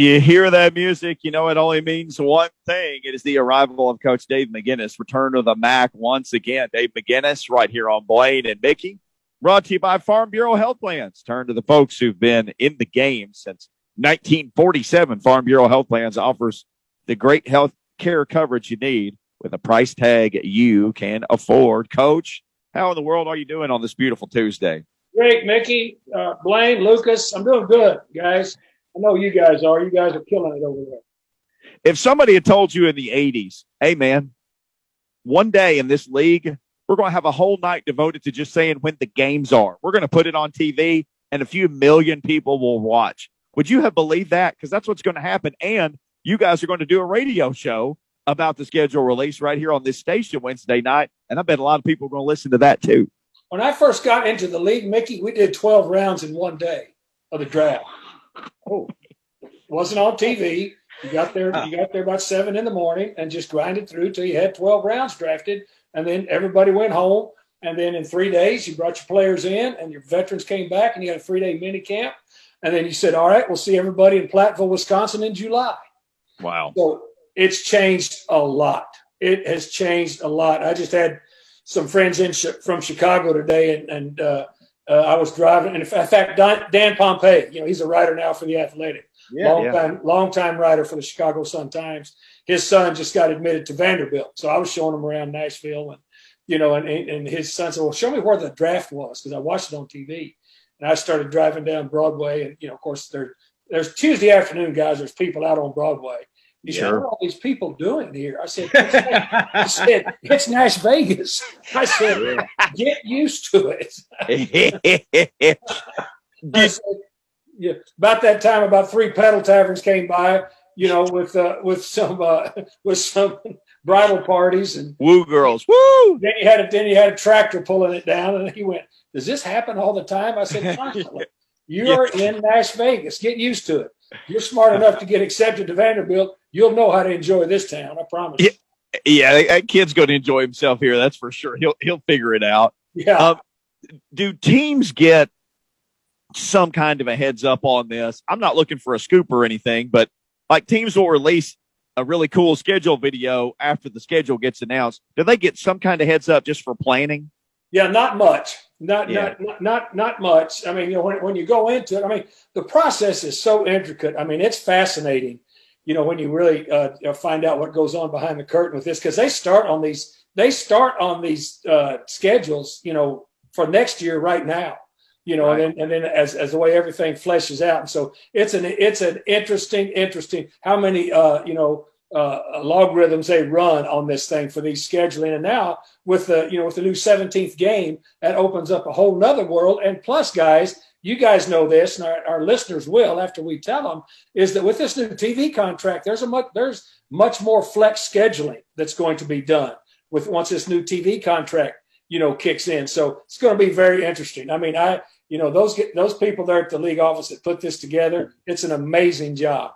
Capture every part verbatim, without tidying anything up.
You hear that music, you know it only means one thing. It is the arrival of Coach Dave McGinnis, return to the M A C once again. Dave McGinnis right here on Blaine and Mickey, brought to you by Farm Bureau Health Plans. Turn to the folks who've been in the game since nineteen forty-seven. Farm Bureau Health Plans offers the great health care coverage you need with a price tag you can afford. Coach, how in the world are you doing on this beautiful Tuesday? Rick, Mickey, uh, Blaine, Lucas, I'm doing good, guys. I know you guys are. You guys are killing it over there. If somebody had told you in the eighties, hey, man, one day in this league, we're going to have a whole night devoted to just saying when the games are. We're going to put it on T V, and a few million people will watch. Would you have believed that? Because that's what's going to happen. And you guys are going to do a radio show about the schedule release right here on this station Wednesday night, and I bet a lot of people are going to listen to that too. When I first got into the league, Mickey, we did twelve rounds in one day of the draft. Oh, wasn't on T V. You got there, you got there about seven in the morning and just grinded through till you had twelve rounds drafted. And then everybody went home. And then in three days, you brought your players in and your veterans came back and you had a three day mini camp. And then you said, all right, we'll see everybody in Platteville, Wisconsin in July. Wow. So it's changed a lot. It has changed a lot. I just had some friends in from Chicago today and, and, uh, Uh, I was driving, and in fact, Dan Pompey, you know, he's a writer now for The Athletic, yeah, long yeah. time, long time writer for the Chicago Sun Times. His son just got admitted to Vanderbilt, so I was showing him around Nashville, and you know, and and his son said, "Well, show me where the draft was," because I watched it on T V, and I started driving down Broadway, and you know, of course, there, there's Tuesday afternoon, guys. There's people out on Broadway. He said, "What are all these people doing here?" I said, I said, "It's Nash Vegas." I said, "Get used to it." I said, yeah. About that time, about three pedal taverns came by, you know, with uh, with some uh, with some bridal parties and woo girls. Woo! Then you had a then you had a tractor pulling it down, and he went, "Does this happen all the time?" I said, "Constantly. You're yeah. in Nash Vegas. Get used to it. You're smart enough to get accepted to Vanderbilt. You'll know how to enjoy this town, I promise." Yeah, yeah, that kid's going to enjoy himself here. That's for sure. He'll he'll figure it out. Yeah. Um, do teams get some kind of a heads up on this? I'm not looking for a scoop or anything, but like teams will release a really cool schedule video after the schedule gets announced. Do they get some kind of heads up just for planning? Yeah, not much. Not, yeah. not not not not much. I mean, you know, when when you go into it, I mean, the process is so intricate. I mean, it's fascinating. You know, when you really uh, find out what goes on behind the curtain with this, because they start on these, they start on these uh, schedules, you know, for next year right now, you know, right. and then, and then as, as the way everything fleshes out. And so it's an, it's an interesting, interesting, how many, uh, you know, uh, logarithms they run on this thing for these scheduling. And now with the, you know, with the new seventeenth game, that opens up a whole nother world. And plus, guys, you guys know this, and our, our listeners will after we tell them, is that with this new T V contract, there's a much, there's much more flex scheduling that's going to be done with once this new T V contract, you know, kicks in. So it's going to be very interesting. I mean, I, you know, those those people there at the league office that put this together, it's an amazing job.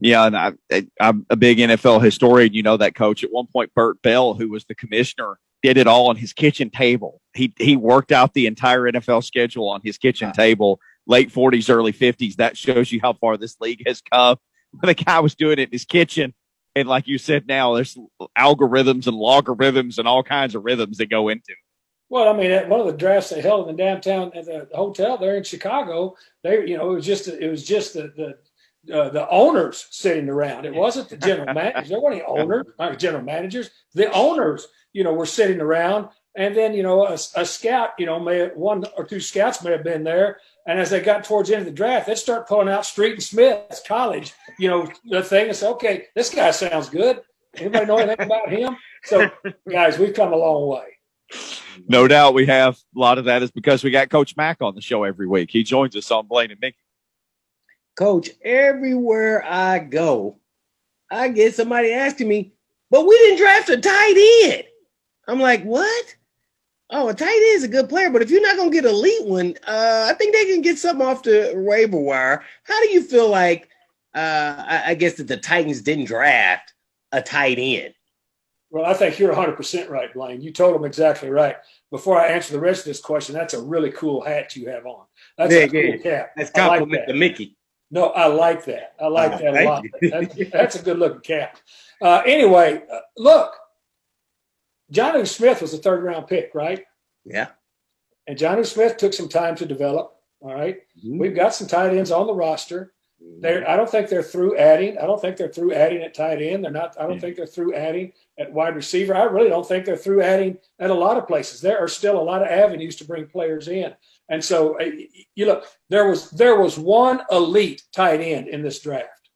Yeah, and I, I'm a big N F L historian. You know that, Coach. At one point, Bert Bell, who was the commissioner, did it all on his kitchen table. He he worked out the entire N F L schedule on his kitchen table, late forties, early fifties. That shows you how far this league has come. The guy was doing it in his kitchen. And like you said, now there's algorithms and logarithms and all kinds of rhythms that go into it. Well, I mean, one of the drafts they held in downtown at the hotel there in Chicago, they, you know, it was just, it was just the, the, Uh, the owners sitting around. It wasn't the general managers. There weren't any owners, not general managers. The owners, you know, were sitting around. And then, you know, a, a scout, you know, may have, one or two scouts may have been there. And as they got towards the end of the draft, they'd start pulling out Street and Smith's college, you know, the thing and say, okay, this guy sounds good. Anybody know anything about him? So, guys, we've come a long way. No doubt we have. A lot of that is because we got Coach Mack on the show every week. He joins us on Blaine and Mickey. Coach, everywhere I go, I get somebody asking me, but we didn't draft a tight end. I'm like, what? Oh, a tight end is a good player, but if you're not going to get an elite one, uh, I think they can get something off the waiver wire. How do you feel like, uh, I, I guess, that the Titans didn't draft a tight end? Well, I think you're one hundred percent right, Blaine. You told them exactly right. Before I answer the rest of this question, that's a really cool hat you have on. That's yeah, a cool yeah. cap. That's compliment like that. To Mickey. No, I like that. I like that a lot. That, that's a good-looking cap. Uh, anyway, uh, look, Johnny Smith was a third-round pick, right? Yeah. And Johnny Smith took some time to develop, all right? Mm-hmm. We've got some tight ends on the roster. They're, I don't think they're through adding. I don't think they're through adding at tight end. They're not. I don't yeah. think they're through adding at wide receiver. I really don't think they're through adding at a lot of places. There are still a lot of avenues to bring players in. And so, you look, there was there was one elite tight end in this draft,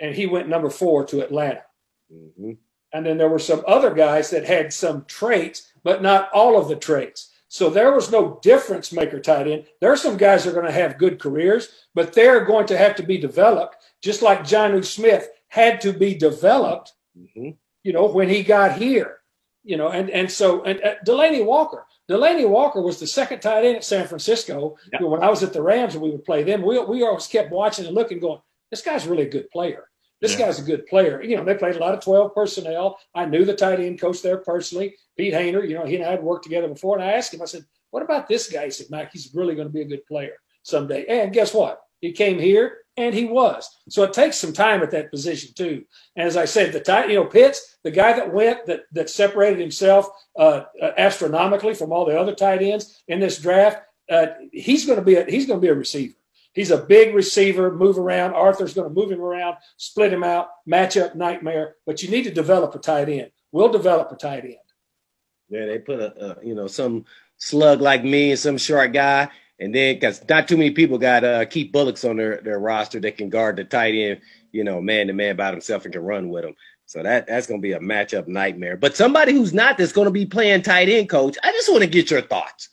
and he went number four to Atlanta. Mm-hmm. And then there were some other guys that had some traits, but not all of the traits. So there was no difference maker tight end. There are some guys that are going to have good careers, but they're going to have to be developed, just like Jonnu Smith had to be developed, mm-hmm. you know, when he got here. You know, and, and so and uh, Delanie Walker. Delanie Walker was the second tight end at San Francisco. Yep. You know, when I was at the Rams and we would play them, we, we always kept watching and looking, going, this guy's really a good player. This yeah. guy's a good player. You know, they played a lot of twelve personnel. I knew the tight end coach there personally, Pete Hainer. You know, he and I had worked together before. And I asked him, I said, what about this guy? He said, Mike, he's really going to be a good player someday. And guess what? He came here, and he was. So it takes some time at that position, too. And as I said, the tight, you know, Pitts, the guy that went, that that separated himself uh, astronomically from all the other tight ends in this draft, uh, he's going to be a, he's going to be a receiver. He's a big receiver, move around. Arthur's going to move him around, split him out, matchup nightmare. But you need to develop a tight end. We'll develop a tight end. Yeah, they put a, a you know, some slug like me and some short guy. And then because not too many people got uh, Keith Bullocks on their, their roster that can guard the tight end, you know, man to man by himself and can run with him. So that that's going to be a matchup nightmare. But somebody who's not that's going to be playing tight end, Coach, I just want to get your thoughts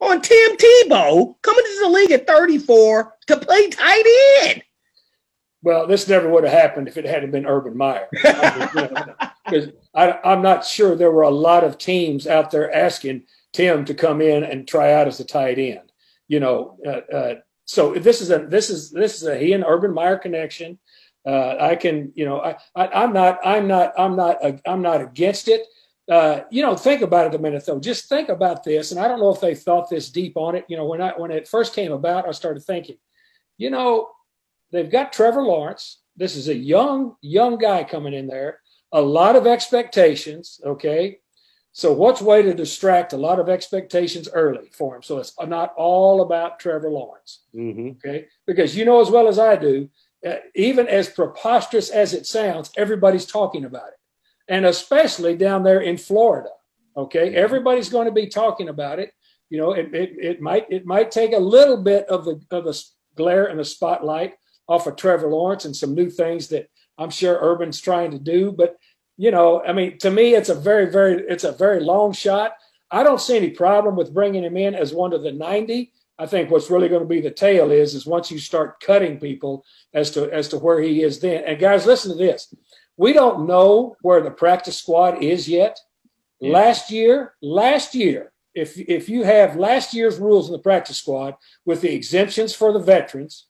on Tim Tebow coming to the league at thirty-four to play tight end. Well, this never would have happened if it hadn't been Urban Meyer. Because I'm not sure there were a lot of teams out there asking Tim to come in and try out as a tight end. You know, uh, uh, so this is a this is this is a he and Urban Meyer connection. Uh, I can, you know, I, I I'm not I'm not I'm not a, I'm not against it. Uh, you know, think about it a minute, though. Just think about this. And I don't know if they thought this deep on it. You know, when I, when it first came about, I started thinking, you know, they've got Trevor Lawrence. This is a young, young guy coming in there. A lot of expectations, okay? So what's way to distract a lot of expectations early for him? So it's not all about Trevor Lawrence, mm-hmm. okay? Because you know as well as I do, uh, even as preposterous as it sounds, everybody's talking about it. And especially down there in Florida, okay? Everybody's going to be talking about it. You know, it, it, it might it might take a little bit of the of a glare and a spotlight off of Trevor Lawrence and some new things that I'm sure Urban's trying to do. But, you know, I mean, to me, it's a very, very, it's a very long shot. I don't see any problem with bringing him in as one of the ninety. I think what's really going to be the tale is, is once you start cutting people as to as to where he is then. And, guys, listen to this. We don't know where the practice squad is yet. Yeah. Last year, last year, if if you have last year's rules in the practice squad with the exemptions for the veterans,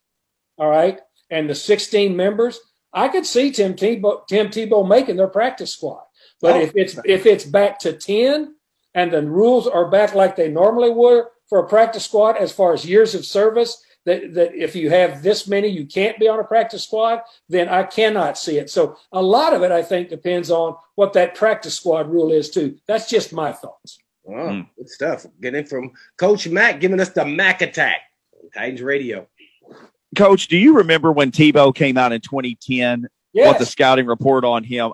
all right, and the sixteen members, I could see Tim Tebow, Tim Tebow making their practice squad. But oh. if it's if it's back to ten and the rules are back like they normally were for a practice squad as far as years of service, That, that if you have this many, you can't be on a practice squad, then I cannot see it. So a lot of it, I think, depends on what that practice squad rule is, too. That's just my thoughts. Wow, mm. Good stuff. Getting from Coach Mack, giving us the Mack Attack. Titans Radio. Coach, do you remember when Tebow came out in twenty ten, yes. what the scouting report on him,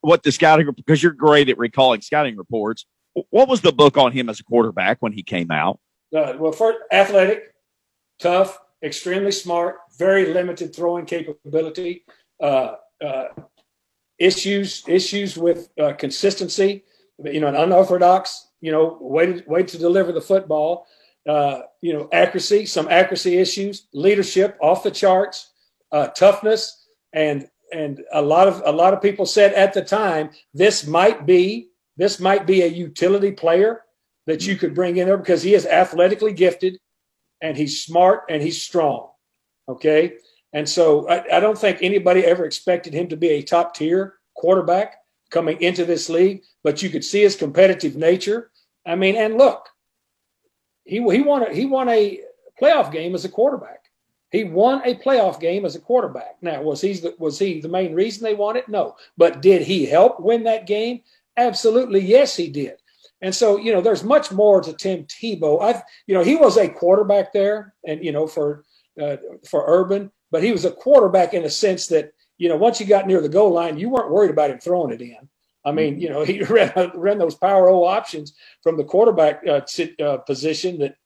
what the scouting report, because you're great at recalling scouting reports. What was the book on him as a quarterback when he came out? Uh, well, first, athletic. Tough, extremely smart, very limited throwing capability, uh, uh, issues issues with uh, consistency, you know, an unorthodox, you know, way to, way to deliver the football, uh, you know, accuracy, some accuracy issues, leadership off the charts, uh, toughness, and and a lot of a lot of people said at the time this might be this might be a utility player that you could bring in there because he is athletically gifted. And he's smart and he's strong, okay? And so I, I don't think anybody ever expected him to be a top-tier quarterback coming into this league, but you could see his competitive nature. I mean, and look, he he won a, he won a playoff game as a quarterback. He won a playoff game as a quarterback. Now, was he the, was he the main reason they won it? No. But did he help win that game? Absolutely, yes, he did. And so, you know, there's much more to Tim Tebow. I, you know, he was a quarterback there, and you know, for uh, for Urban, but he was a quarterback in the sense that, you know, once you got near the goal line, you weren't worried about him throwing it in. I mean, you know, he ran, ran those power O options from the quarterback uh, uh, position that,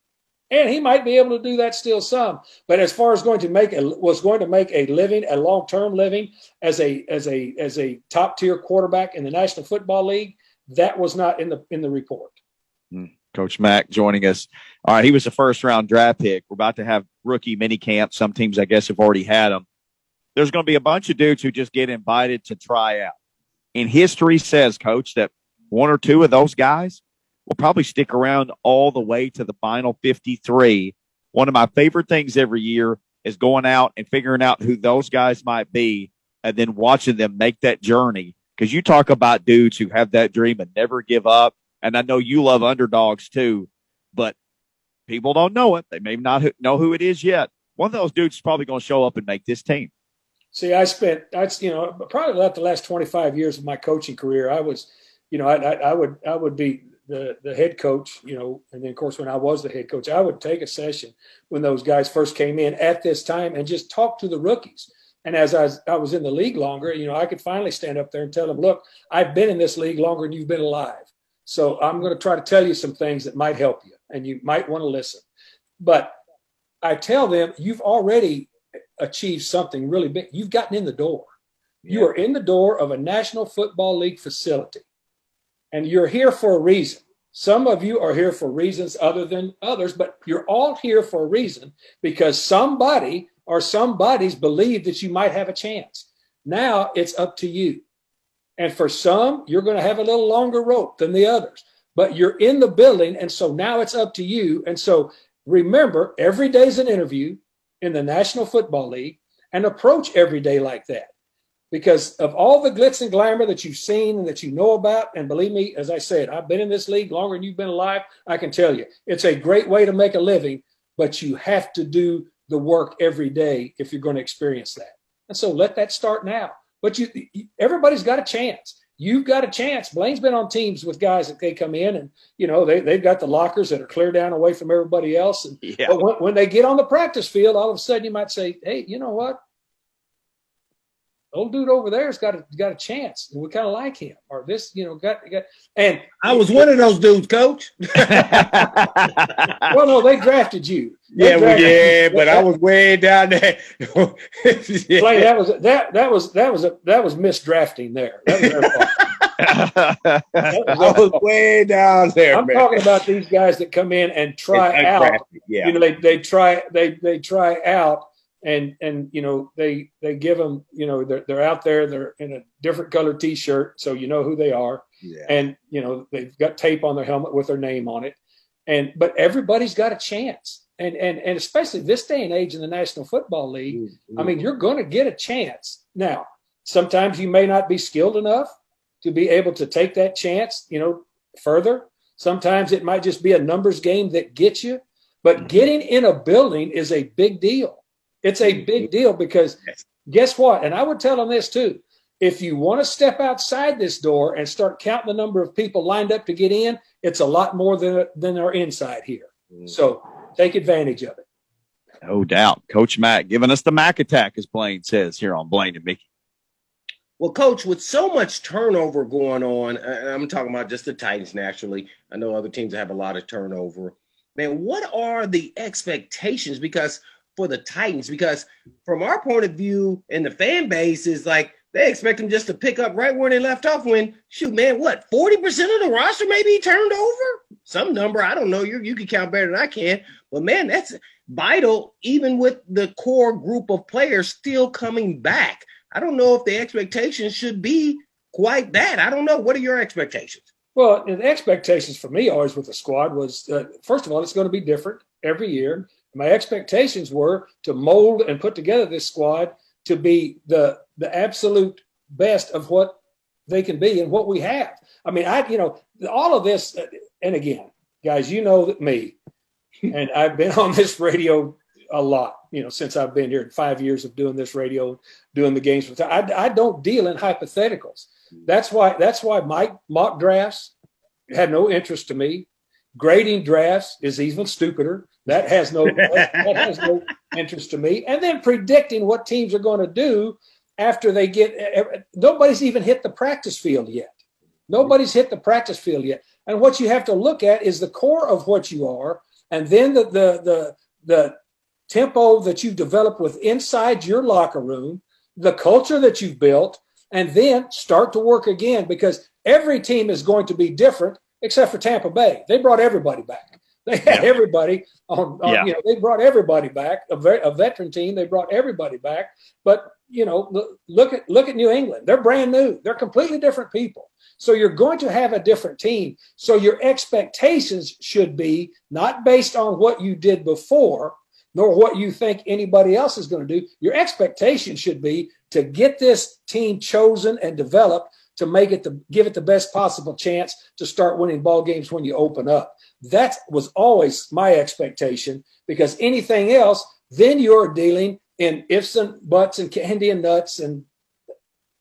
and he might be able to do that still some. But as far as going to make a, was going to make a living, a long-term living as a as a as a top-tier quarterback in the National Football League, that was not in the in the report. Coach Mack joining us. All right, he was a first-round draft pick. We're about to have rookie mini camps. Some teams, I guess, have already had them. There's going to be a bunch of dudes who just get invited to try out. And history says, Coach, that one or two of those guys will probably stick around all the way to the final fifty-three. One of my favorite things every year is going out and figuring out who those guys might be and then watching them make that journey. Because you talk about dudes who have that dream and never give up. And I know you love underdogs too, but people don't know it. They may not know who it is yet. One of those dudes is probably going to show up and make this team. See, I spent, I, you know, probably about the last twenty-five years of my coaching career, I was, you know, I, I, I would I would be the, the head coach, you know, and then, of course, when I was the head coach, I would take a session when those guys first came in at this time and just talk to the rookies. And as I was, I was in the league longer, you know, I could finally stand up there and tell them, look, I've been in this league longer than you've been alive. So I'm going to try to tell you some things that might help you and you might want to listen. But I tell them, you've already achieved something really big. You've gotten in the door. Yeah. You are in the door of a National Football League facility, and you're here for a reason. Some of you are here for reasons other than others, but you're all here for a reason because somebody or somebody's believe that you might have a chance. Now it's up to you. And for some, you're going to have a little longer rope than the others, but you're in the building. And so now it's up to you. And so remember, every day's an interview in the National Football League, and approach every day like that. Because of all the glitz and glamour that you've seen and that you know about, and believe me, as I said, I've been in this league longer than you've been alive, I can tell you, it's a great way to make a living, but you have to do the work every day if you're going to experience that. And so let that start now. But you, everybody's got a chance. You've got a chance. Blaine's been on teams with guys that they come in and, you know, they, they've got the lockers that are clear down away from everybody else. And yeah. But when, when they get on the practice field, all of a sudden you might say, hey, you know what? Old dude over there's got a, got a chance. And we kind of like him. Or this, you know, got, got and I was one of those dudes, Coach. Well, no, they drafted you. They yeah, drafted yeah, you. But I was way down there. Yeah. Blaine, that was that that was that was a, that was misdrafting there. That was their fault. I was way down there. I'm man. talking about these guys that come in and try out. Drafted, yeah. You know, they they try they they try out. And, and you know, they they give them, you know, they're, they're out there, they're in a different colored T-shirt, so you know who they are. Yeah. And, you know, they've got tape on their helmet with their name on it. And but everybody's got a chance. And and and especially this day and age in the National Football League, mm-hmm. I mean, you're going to get a chance. Now, sometimes you may not be skilled enough to be able to take that chance, you know, further. Sometimes it might just be a numbers game that gets you. But mm-hmm. getting in a building is a big deal. It's a big deal because guess what? And I would tell them this too. If you want to step outside this door and start counting the number of people lined up to get in, it's a lot more than, than are inside here. So take advantage of it. No doubt. Coach Mack giving us the Mack attack, as Blaine says here on Blaine and Mickey. Well, Coach, with so much turnover going on, and I'm talking about just the Titans naturally. I know other teams have a lot of turnover. Man, what are the expectations? Because for the Titans, because from our point of view and the fan base is like, they expect them just to pick up right where they left off when, shoot, man, what, forty percent of the roster maybe turned over? Some number, I don't know, you you can count better than I can, but man, that's vital even with the core group of players still coming back. I don't know if the expectations should be quite that. I don't know. What are your expectations? Well, the expectations for me always with the squad was, uh, first of all, it's going to be different every year. My expectations were to mold and put together this squad to be the the absolute best of what they can be and what we have. I mean, I you know, all of this, and again, guys, you know that me, and I've been on this radio a lot, you know, since I've been here in five years of doing this radio, doing the games. I, I don't deal in hypotheticals. That's why, that's why Mike mock drafts had no interest to me. Grading drafts is even stupider. That has no, that, that has no interest to me. And then predicting what teams are going to do after they get, nobody's even hit the practice field yet. Nobody's hit the practice field yet. And what you have to look at is the core of what you are. And then the, the, the, the tempo that you've developed with inside your locker room, the culture that you've built, and then start to work again, because every team is going to be different except for Tampa Bay. They brought everybody back. They had yeah. everybody on, on yeah. you know, they brought everybody back, a, ve- a veteran team. They brought everybody back. But, you know, look, look at, look at New England. They're brand new. They're completely different people. So you're going to have a different team. So your expectations should be not based on what you did before, nor what you think anybody else is going to do. Your expectation should be to get this team chosen and developed to make it the, give it the best possible chance to start winning ball games when you open up. That was always my expectation, because anything else, then you're dealing in ifs and buts and candy and nuts and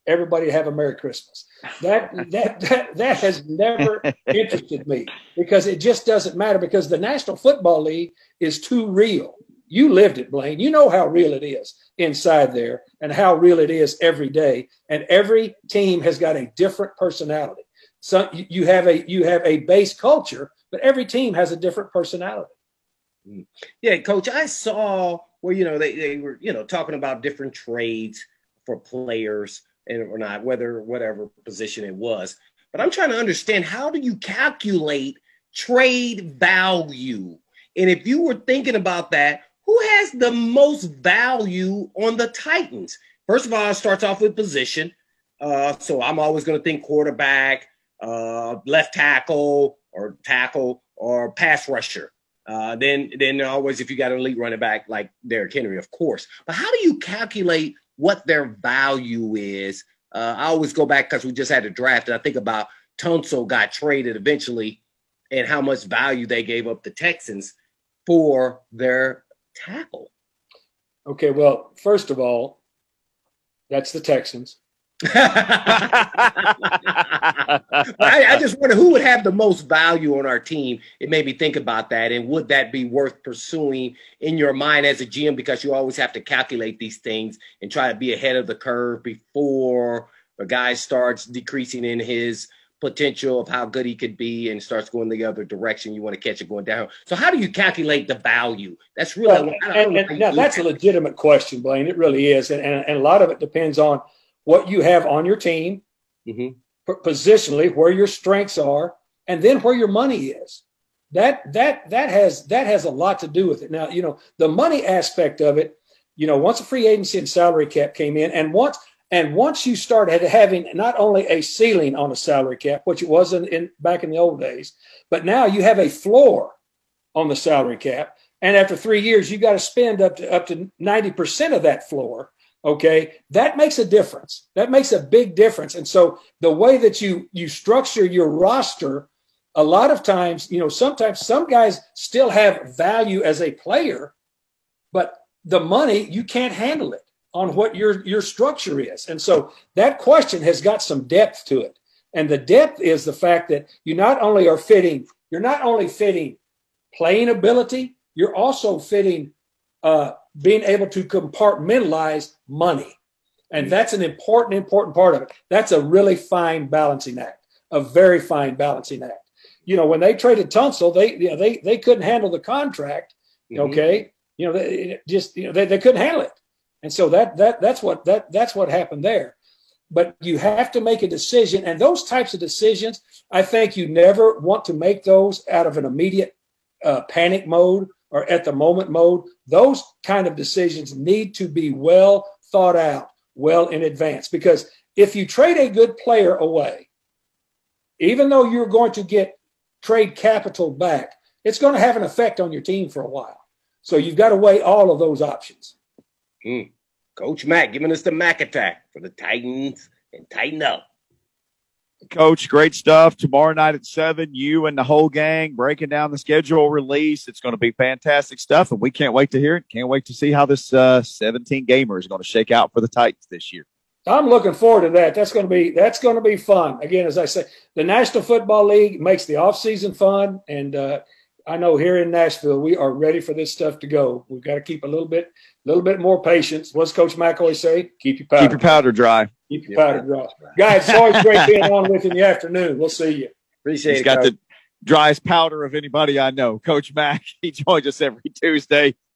everybody have a Merry Christmas. That, that that that has never interested me, because it just doesn't matter, because the National Football League is too real. You lived it, Blaine. You know how real it is inside there and how real it is every day. And every team has got a different personality. So you have a you have a base culture, but every team has a different personality. Yeah, Coach, I saw where, you know, they, they were, you know, talking about different trades for players and or not, whether whatever position it was. But I'm trying to understand, how do you calculate trade value? And if you were thinking about that, who has the most value on the Titans? First of all, it starts off with position. Uh, so I'm always going to think quarterback, uh, left tackle or tackle or pass rusher. Uh, then then always, if you got an elite running back like Derrick Henry, of course. But how do you calculate what their value is? Uh, I always go back, because we just had a draft, and I think about Tunsil got traded eventually and how much value they gave up the Texans for their tackle. Okay, well, first of all, that's the Texans. I, I just wonder who would have the most value on our team. It made me think about that, and would that be worth pursuing in your mind as a G M, because you always have to calculate these things and try to be ahead of the curve before a guy starts decreasing in his potential of how good he could be and starts going the other direction. You want to catch it going down. So how do you calculate the value? That's really well, I don't, and, I don't and, now, that's that. a legitimate question, Blaine. It really is, and, and, and a lot of it depends on what you have on your team, mm-hmm. positionally, where your strengths are, and then where your money is. That that that has that has a lot to do with it. Now, you know, the money aspect of it, you know, once a free agency and salary cap came in, and once and once you started having not only a ceiling on a salary cap, which it was in, in back in the old days, but now you have a floor on the salary cap. And after three years, you got to spend up to up to ninety percent of that floor. Okay, that makes a difference. That makes a big difference. And so the way that you you structure your roster, a lot of times, you know, sometimes some guys still have value as a player, but the money, you can't handle it on what your your structure is. And so that question has got some depth to it. And the depth is the fact that you not only are fitting, you're not only fitting playing ability, you're also fitting uh being able to compartmentalize money. And that's an important, important part of it. That's a really fine balancing act, a very fine balancing act. You know, when they traded Tunsil, they you know, they they couldn't handle the contract, mm-hmm. okay? You know, they just you know they, they couldn't handle it. And so that that that's what that that's what happened there. But you have to make a decision, and those types of decisions, I think you never want to make those out of an immediate uh, panic mode or at the moment mode. Those kind of decisions need to be well thought out, well in advance, because if you trade a good player away, even though you're going to get trade capital back, it's going to have an effect on your team for a while. So you've got to weigh all of those options. Mm. Coach Mack giving us the Mack attack for the Titans and tighten up. Coach, great stuff. Tomorrow night at seven, you and the whole gang breaking down the schedule release. It's going to be fantastic stuff, and we can't wait to hear it. Can't wait to see how this uh, seventeen-gamer is going to shake out for the Titans this year. I'm looking forward to that. That's going to be that's going to be fun. Again, as I say, the National Football League makes the offseason fun, and uh, I know here in Nashville we are ready for this stuff to go. We've got to keep a little bit, little bit more patience. What's Coach McElroy say? Keep your powder. Keep your powder dry. Keep your powder dry. Guys, it's always great being on with you in the afternoon. We'll see you. Appreciate He's it. He's got Coach. The driest powder of anybody I know. Coach Mack, he joins us every Tuesday